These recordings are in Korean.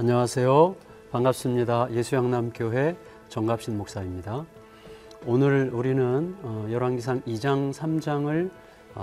안녕하세요. 반갑습니다. 예수양남교회 정갑신 목사입니다. 오늘 우리는 열왕기상 2장 3장을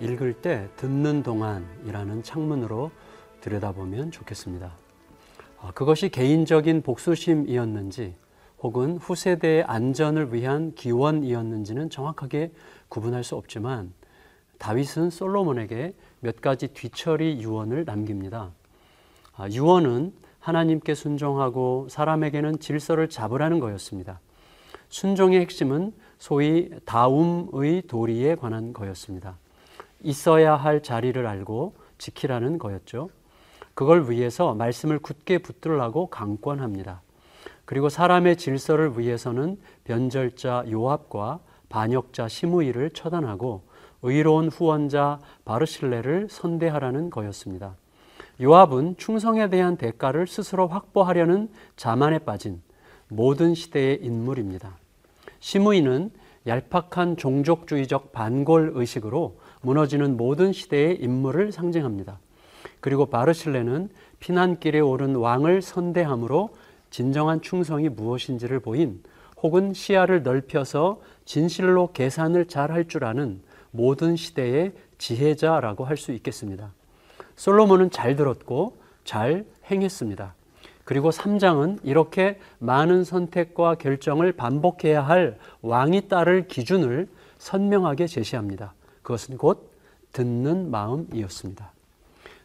읽을 때 듣는 동안이라는 창문으로 들여다보면 좋겠습니다. 그것이 개인적인 복수심이었는지 혹은 후세대의 안전을 위한 기원이었는지는 정확하게 구분할 수 없지만 다윗은 솔로몬에게 몇 가지 뒤처리 유언을 남깁니다. 유언은 하나님께 순종하고 사람에게는 질서를 잡으라는 거였습니다. 순종의 핵심은 소위 다움의 도리에 관한 거였습니다. 있어야 할 자리를 알고 지키라는 거였죠. 그걸 위해서 말씀을 굳게 붙들라고 강권합니다. 그리고 사람의 질서를 위해서는 변절자 요압과 반역자 시므이를 처단하고 의로운 후원자 바르실레를 선대하라는 거였습니다. 요압은 충성에 대한 대가를 스스로 확보하려는 자만에 빠진 모든 시대의 인물입니다. 시므이는 얄팍한 종족주의적 반골의식으로 무너지는 모든 시대의 인물을 상징합니다. 그리고 바르실레는 피난길에 오른 왕을 선대함으로 진정한 충성이 무엇인지를 보인, 혹은 시야를 넓혀서 진실로 계산을 잘 할 줄 아는 모든 시대의 지혜자라고 할 수 있겠습니다. 솔로몬은 잘 들었고 잘 행했습니다. 그리고 3장은 이렇게 많은 선택과 결정을 반복해야 할 왕이 따를 기준을 선명하게 제시합니다. 그것은 곧 듣는 마음이었습니다.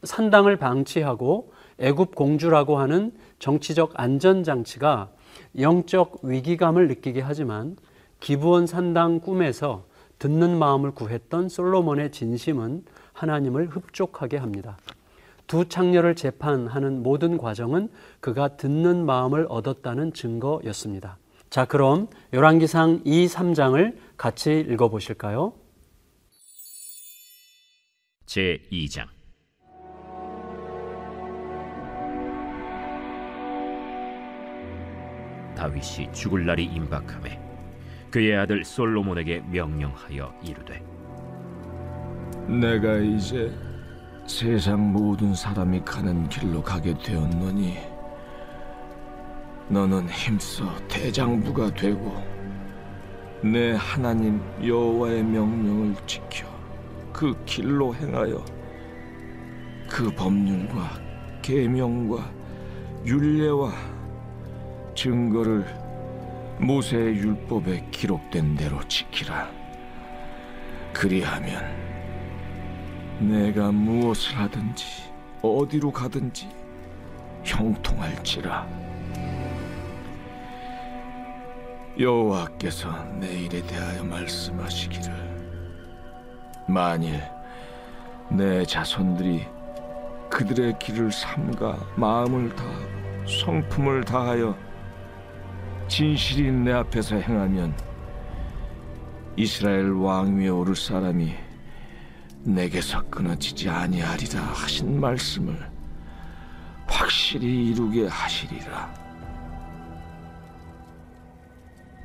산당을 방치하고 애굽 공주라고 하는 정치적 안전장치가 영적 위기감을 느끼게 하지만 기브온 산당 꿈에서 듣는 마음을 구했던 솔로몬의 진심은 하나님을 흡족하게 합니다. 두 창녀를 재판하는 모든 과정은 그가 듣는 마음을 얻었다는 증거였습니다. 자, 그럼 열왕기상 2, 3장을 같이 읽어보실까요? 제2장. 다윗이 죽을 날이 임박하매 그의 아들 솔로몬에게 명령하여 이르되, 내가 이제 세상 모든 사람이 가는 길로 가게 되었노니 너는 힘써 대장부가 되고 내 하나님 여호와의 명령을 지켜 그 길로 행하여 그 법률과 계명과 율례와 증거를 모세의 율법에 기록된 대로 지키라. 그리하면 내가 무엇을 하든지 어디로 가든지 형통할지라. 여호와께서 내일에 대하여 말씀하시기를, 만일 내 자손들이 그들의 길을 삼가 마음을 다하고 성품을 다하여 진실이 내 앞에서 행하면 이스라엘 왕위에 오를 사람이 내게서 끊어지지 아니하리라 하신 말씀을 확실히 이루게 하시리라.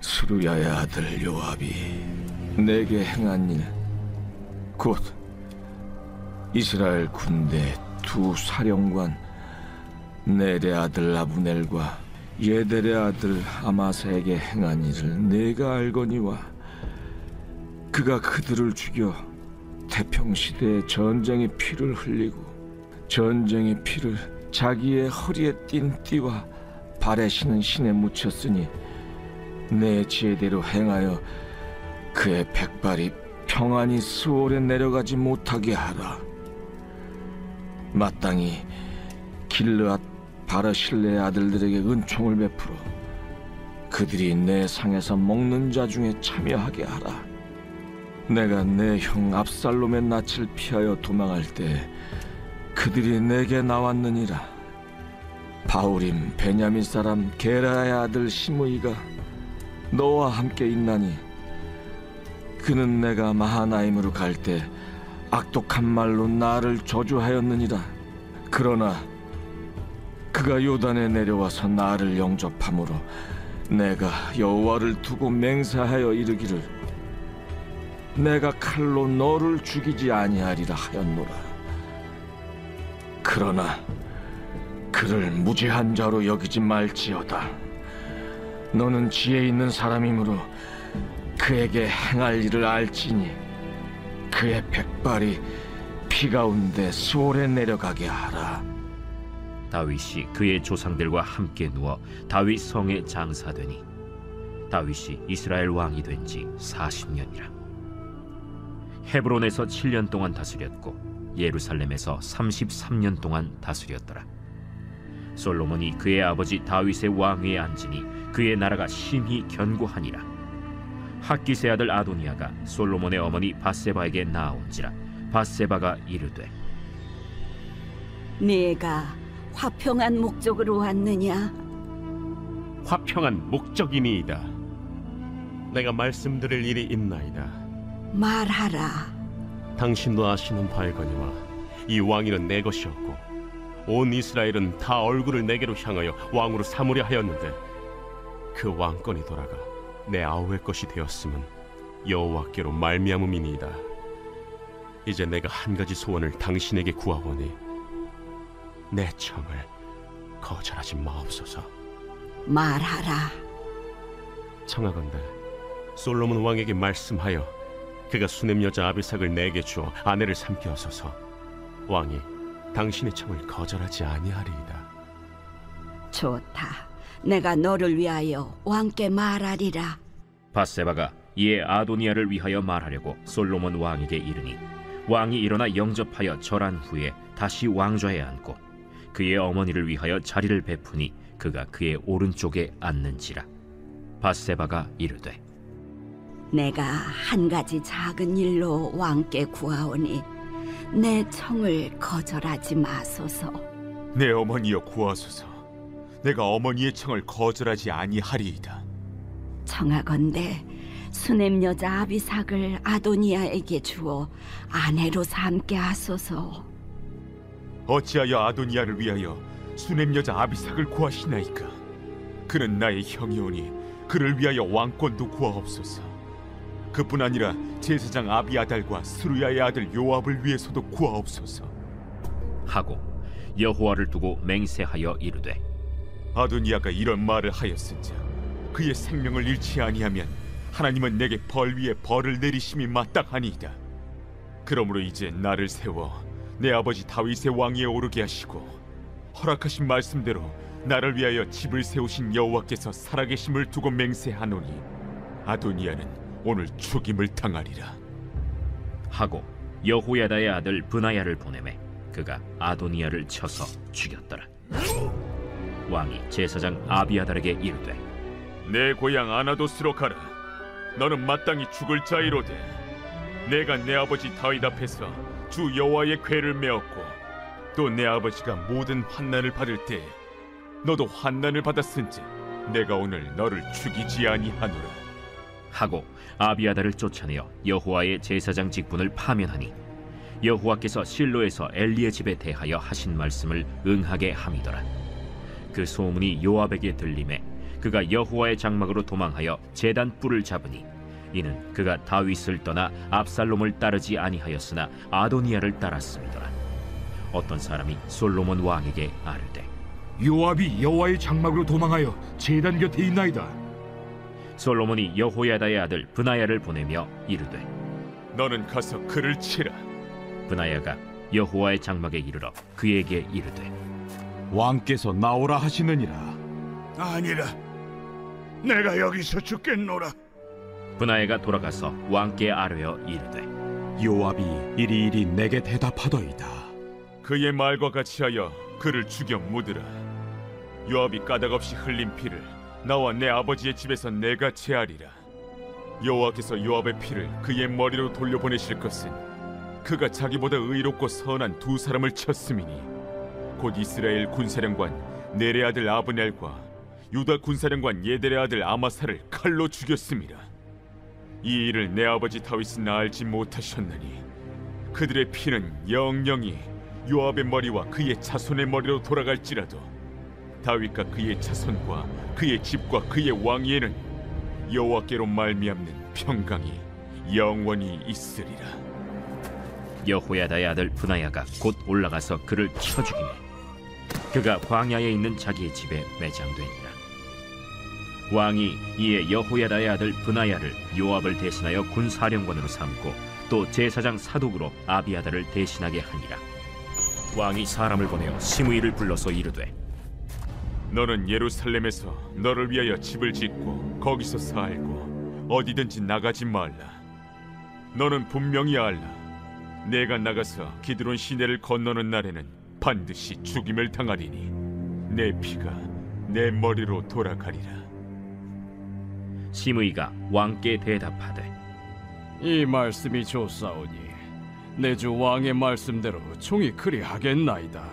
스루야의 아들 요압이 내게 행한 일, 곧 이스라엘 군대 두 사령관 넬의 아들 아브넬과 예델의 아들 아마사에게 행한 일을 내가 알거니와, 그가 그들을 죽여 태평시대에 전쟁의 피를 흘리고 전쟁의 피를 자기의 허리에 띤 띠와 발에 신은 신에 묻혔으니 내 지혜대로 행하여 그의 백발이 평안히 스올에 내려가지 못하게 하라. 마땅히 길르앗 바르실레의 아들들에게 은총을 베풀어 그들이 내 상에서 먹는 자 중에 참여하게 하라. 내가 내 형 압살롬의 낯을 피하여 도망할 때 그들이 내게 나왔느니라. 바울임 베냐민 사람 게라의 아들 시므이가 너와 함께 있나니, 그는 내가 마하나임으로 갈 때 악독한 말로 나를 저주하였느니라. 그러나 그가 요단에 내려와서 나를 영접함으로 내가 여호와를 두고 맹세하여 이르기를, 내가 칼로 너를 죽이지 아니하리라 하였노라. 그러나 그를 무지한 자로 여기지 말지어다. 너는 지혜 있는 사람이므로 그에게 행할 일을 알지니 그의 백발이 피 가운데 스올에 내려가게 하라. 다윗이 그의 조상들과 함께 누워 다윗 성에 장사되니 다윗이 이스라엘 왕이 된 지 40년이라. 헤브론에서 7년 동안 다스렸고 예루살렘에서 33년 동안 다스렸더라. 솔로몬이 그의 아버지 다윗의 왕위에 앉으니 그의 나라가 심히 견고하니라. 핫기스의 아들 아도니아가 솔로몬의 어머니 밧세바에게 나아온지라 밧세바가 이르되, 네가 화평한 목적으로 왔느냐? 화평한 목적이니이다. 내가 말씀드릴 일이 있나이다. 말하라. 당신도 아시는 바알거니와 이 왕위는 내 것이었고 온 이스라엘은 다 얼굴을 내게로 향하여 왕으로 삼으려 하였는데 그 왕권이 돌아가 내 아우의 것이 되었음은 여호와께로 말미암음이니이다. 이제 내가 한 가지 소원을 당신에게 구하오니 내 청을 거절하지 마옵소서. 말하라. 청하건대 솔로몬 왕에게 말씀하여 그가 수넴 여자 아비삭을 내게 주어 아내를 삼게 하소서. 왕이 당신의 청을 거절하지 아니하리이다. 좋다. 내가 너를 위하여 왕께 말하리라. 밧세바가 이에 아도니아를 위하여 말하려고 솔로몬 왕에게 이르니 왕이 일어나 영접하여 절한 후에 다시 왕좌에 앉고 그의 어머니를 위하여 자리를 베푸니 그가 그의 오른쪽에 앉는지라. 밧세바가 이르되, 내가 한 가지 작은 일로 왕께 구하오니 내 청을 거절하지 마소서. 내 어머니여 구하소서. 내가 어머니의 청을 거절하지 아니하리이다. 청하건대 수넴 여자 아비삭을 아도니아에게 주어 아내로 삼게 하소서. 어찌하여 아도니아를 위하여 수넴 여자 아비삭을 구하시나이까? 그는 나의 형이오니 그를 위하여 왕권도 구하옵소서. 그뿐 아니라 제사장 아비아달과 스루야의 아들 요압을 위해서도 구하옵소서. 하고 여호와를 두고 맹세하여 이르되, 아도니아가 이런 말을 하였은즉 그의 생명을 잃지 아니하면 하나님은 내게 벌 위에 벌을 내리심이 마땅하니이다. 그러므로 이제 나를 세워 내 아버지 다윗의 왕위에 오르게 하시고 허락하신 말씀대로 나를 위하여 집을 세우신 여호와께서 살아계심을 두고 맹세하노니 아도니아는 오늘 죽임을 당하리라. 하고 여호야다의 아들 브나야를 보내매 그가 아도니아를 쳐서 죽였더라. 왕이 제사장 아비아달에게 이르되, 내 고향 아나도스로 가라. 너는 마땅히 죽을 자이로되 내가 내 아버지 다윗 앞에서 주 여호와의 궤를 메었고 또 내 아버지가 모든 환난을 받을 때에 너도 환난을 받았은지 내가 오늘 너를 죽이지 아니하노라. 하고 아비아달을 쫓아내어 여호와의 제사장 직분을 파면하니 여호와께서 실로에서 엘리의 집에 대하여 하신 말씀을 응하게 함이더라. 그 소문이 요압에게 들림에 그가 여호와의 장막으로 도망하여 제단 뿔을 잡으니 이는 그가 다윗을 떠나 압살롬을 따르지 아니하였으나 아도니아를 따랐음이더라. 어떤 사람이 솔로몬 왕에게 아뢰되, 요압이 여호와의 장막으로 도망하여 제단 곁에 있나이다. 솔로몬이 여호야다의 아들 브나야를 보내며 이르되, 너는 가서 그를 치라. 브나야가 여호와의 장막에 이르러 그에게 이르되, 왕께서 나오라 하시느니라. 아니라, 내가 여기서 죽겠노라. 브나야가 돌아가서 왕께 아뢰어 이르되, 요압이 이리이리 내게 대답하더이다. 그의 말과 같이 하여 그를 죽여 묻으라. 요압이 까닭없이 흘린 피를 나와 내 아버지의 집에서 내가 제하리라. 여호와께서 요압의 피를 그의 머리로 돌려보내실 것은 그가 자기보다 의롭고 선한 두 사람을 쳤음이니 곧 이스라엘 군사령관 넬의 아들 아브넬과 유다 군사령관 예델의 아들 아마사를 칼로 죽였음이라. 이 일을 내 아버지 다윗은 알지 못하셨나니 그들의 피는 영영이 요압의 머리와 그의 자손의 머리로 돌아갈지라도 다윗과 그의 자손과 그의 집과 그의 왕위에는 여호와께로 말미암는 평강이 영원히 있으리라. 여호야다의 아들 브나야가 곧 올라가서 그를 쳐 죽이매 그가 광야에 있는 자기의 집에 매장되니라. 왕이 이에 여호야다의 아들 브나야를 요압을 대신하여 군사령관으로 삼고 또 제사장 사독으로 아비아다를 대신하게 하니라. 왕이 사람을 보내어 시므이를 불러서 이르되, 너는 예루살렘에서 너를 위하여 집을 짓고 거기서 살고 어디든지 나가지 말라. 너는 분명히 알라. 내가 나가서 기드론 시내를 건너는 날에는 반드시 죽임을 당하리니 내 피가 내 머리로 돌아가리라. 시므이가 왕께 대답하되, 이 말씀이 좋사오니 내 주 왕의 말씀대로 종이 그리하겠나이다.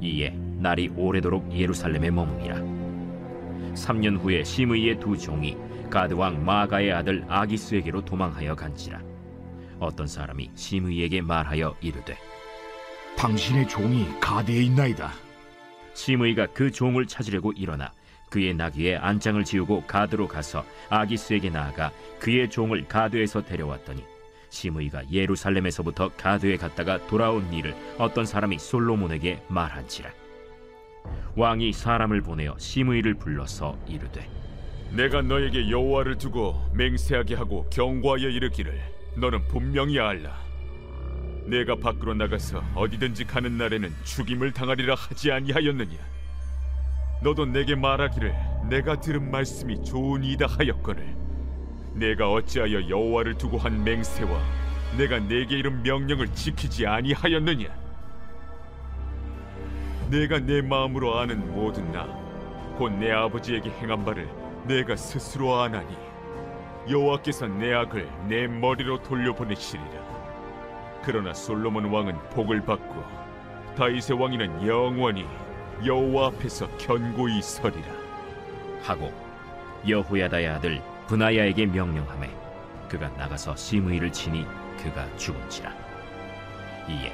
이에 날이 오래도록 예루살렘에 머무니라. 3년 후에 시므이의 두 종이 가드왕 마가의 아들 아기스에게로 도망하여 간지라. 어떤 사람이 시므이에게 말하여 이르되, 당신의 종이 가드에 있나이다. 시므이가 그 종을 찾으려고 일어나 그의 나귀에 안장을 지우고 가드로 가서 아기스에게 나아가 그의 종을 가드에서 데려왔더니, 시므이가 예루살렘에서부터 가드에 갔다가 돌아온 일을 어떤 사람이 솔로몬에게 말한지라. 왕이 사람을 보내어 시므이를 불러서 이르되, 내가 너에게 여호와를 두고 맹세하게 하고 경고하여 이르기를 너는 분명히 알라. 내가 밖으로 나가서 어디든지 가는 날에는 죽임을 당하리라 하지 아니하였느냐? 너도 내게 말하기를 내가 들은 말씀이 좋으니이다 하였거늘 내가 어찌하여 여호와를 두고 한 맹세와 내가 내게 이른 명령을 지키지 아니하였느냐? 내가 내 마음으로 아는 모든 나 곧 내 아버지에게 행한 바를 내가 스스로 아나니 여호와께서 내 악을 내 머리로 돌려보내시리라. 그러나 솔로몬 왕은 복을 받고 다윗의 왕이는 영원히 여호와 앞에서 견고히 서리라 하고 여호야다의 아들 브나야에게 명령하매 그가 나가서 시므이를 치니 그가 죽은지라. 이에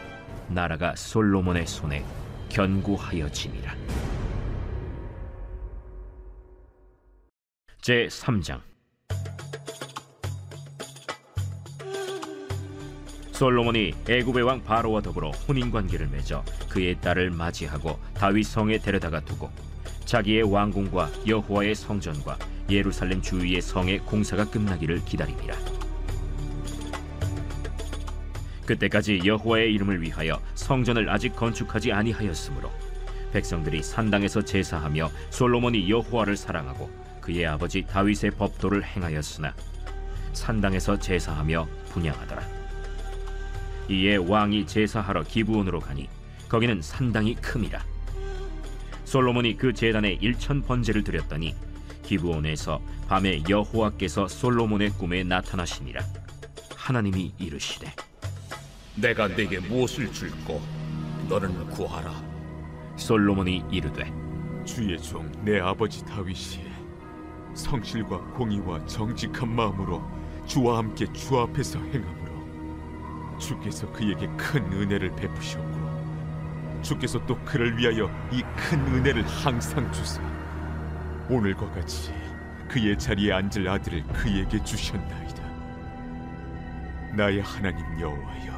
나라가 솔로몬의 손에 견고하여지니라. 제3장. 솔로몬이 애굽의 왕 바로와 더불어 혼인관계를 맺어 그의 딸을 맞이하고 다윗성에 데려다가 두고 자기의 왕궁과 여호와의 성전과 예루살렘 주위의 성의 공사가 끝나기를 기다립니다. 그때까지 여호와의 이름을 위하여 성전을 아직 건축하지 아니하였으므로 백성들이 산당에서 제사하며 솔로몬이 여호와를 사랑하고 그의 아버지 다윗의 법도를 행하였으나 산당에서 제사하며 분향하더라. 이에 왕이 제사하러 기브온으로 가니 거기는 산당이 큼이라. 솔로몬이 그 제단에 1000번제를 드렸더니 기브온에서 밤에 여호와께서 솔로몬의 꿈에 나타나시니라. 하나님이 이르시되, 내가 네게 무엇을 줄꼬 너는 구하라. 솔로몬이 이르되, 주의 종 내 아버지 다윗이 성실과 공의와 정직한 마음으로 주와 함께 주 앞에서 행함으로 주께서 그에게 큰 은혜를 베푸셨고 주께서 또 그를 위하여 이 큰 은혜를 항상 주사 오늘과 같이 그의 자리에 앉을 아들을 그에게 주셨나이다. 나의 하나님 여호와여,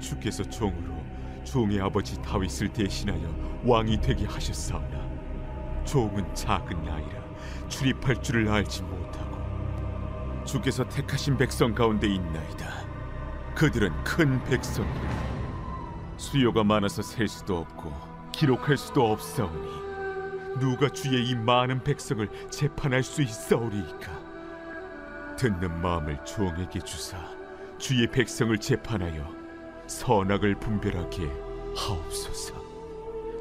주께서 종으로 종의 아버지 다윗을 대신하여 왕이 되게 하셨사오나 종은 작은 나이라 출입할 줄을 알지 못하고 주께서 택하신 백성 가운데 있나이다. 그들은 큰 백성이라 수요가 많아서 셀 수도 없고 기록할 수도 없사오니 누가 주의 이 많은 백성을 재판할 수 있사오리이까? 듣는 마음을 종에게 주사 주의 백성을 재판하여 선악을 분별하게 하옵소서.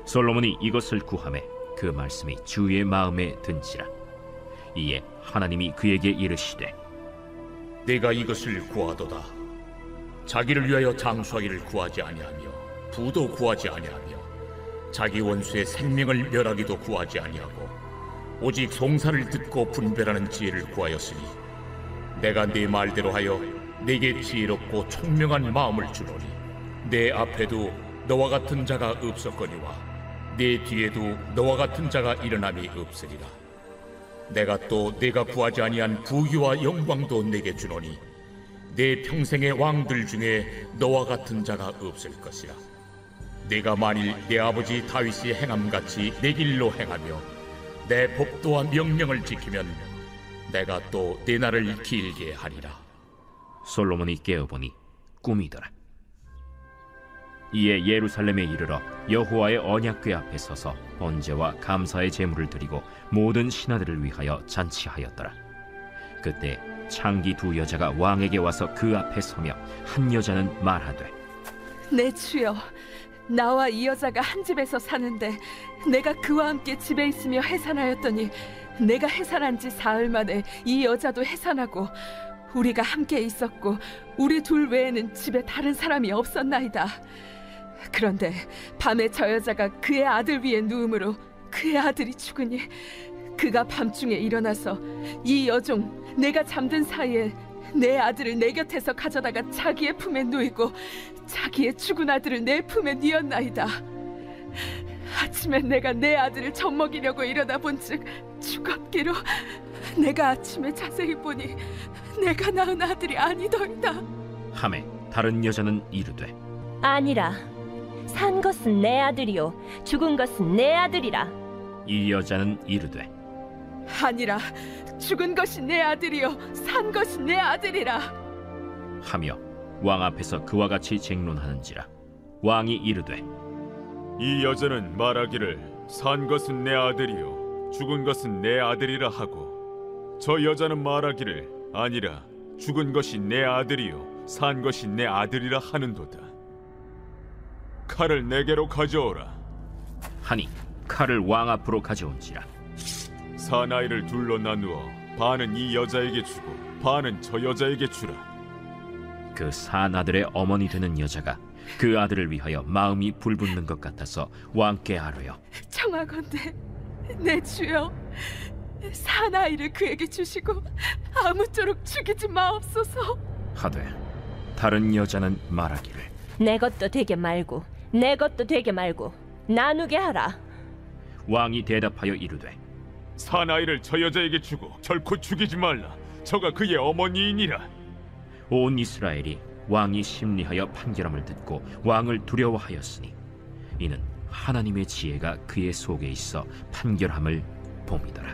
솔로몬이 이것을 구하매 그 말씀이 주의 마음에 든지라. 이에 하나님이 그에게 이르시되, 내가 이것을 구하도다. 자기를 위하여 장수하기를 구하지 아니하며 부도 구하지 아니하며 자기 원수의 생명을 멸하기도 구하지 아니하고 오직 송사를 듣고 분별하는 지혜를 구하였으니 내가 네 말대로 하여 네게 지혜롭고 총명한 마음을 주노니 내 앞에도 너와 같은 자가 없었거니와 내 뒤에도 너와 같은 자가 일어남이 없으리라. 내가 또 네가 구하지 아니한 부귀와 영광도 네게 주노니 내 평생의 왕들 중에 너와 같은 자가 없을 것이라. 네가 만일 내 아버지 다윗이 행함같이 내 길로 행하며 내 법도와 명령을 지키면 내가 또 네 날을 길게 하리라. 솔로몬이 깨어보니 꿈이더라. 이에 예루살렘에 이르러 여호와의 언약궤 앞에 서서 번제와 감사의 제물을 드리고 모든 신하들을 위하여 잔치하였더라. 그때 창기 두 여자가 왕에게 와서 그 앞에 서며 한 여자는 말하되, 내 주여, 나와 이 여자가 한 집에서 사는데 내가 그와 함께 집에 있으며 해산하였더니 내가 해산한 지 사흘 만에 이 여자도 해산하고 우리가 함께 있었고 우리 둘 외에는 집에 다른 사람이 없었나이다. 그런데 밤에 저 여자가 그의 아들 위에 누움으로 그의 아들이 죽으니 그가 밤중에 일어나서 이 여종 내가 잠든 사이에 내 아들을 내 곁에서 가져다가 자기의 품에 누이고 자기의 죽은 아들을 내 품에 뉘었나이다. 아침에 내가 내 아들을 젖먹이려고 일어나 본즉 죽었기로 내가 아침에 자세히 보니 내가 낳은 아들이 아니더이다 하매 다른 여자는 이르되, 아니라, 산 것은 내 아들이요 죽은 것은 내 아들이라. 이 여자는 이르되, 아니라, 죽은 것이 내 아들이요 산 것이 내 아들이라 하며 왕 앞에서 그와 같이 쟁론하는지라. 왕이 이르되, 이 여자는 말하기를 산 것은 내 아들이요 죽은 것은 내 아들이라 하고, 저 여자는 말하기를 아니라, 죽은 것이 내 아들이요 산 것이 내 아들이라 하는도다. 칼을 내게로 가져오라 하니 칼을 왕 앞으로 가져온지라. 사나이를 둘로 나누어 반은 이 여자에게 주고 반은 저 여자에게 주라. 그 사나들의 어머니 되는 여자가 그 아들을 위하여 마음이 불붙는 것 같아서 왕께 아뢰어, 청하건대 내 주여, 사나이를 그에게 주시고 아무쪼록 죽이지 마옵소서 하되, 다른 여자는 말하기를, 내 것도 되게 말고 내 것도 되게 말고 나누게 하라. 왕이 대답하여 이르되, 사나이를 저 여자에게 주고 결코 죽이지 말라. 저가 그의 어머니이니라. 온 이스라엘이 왕이 심리하여 판결함을 듣고 왕을 두려워하였으니 이는 하나님의 지혜가 그의 속에 있어 판결함을 봄이더라.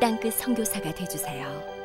땅끝 선교사가 되어주세요.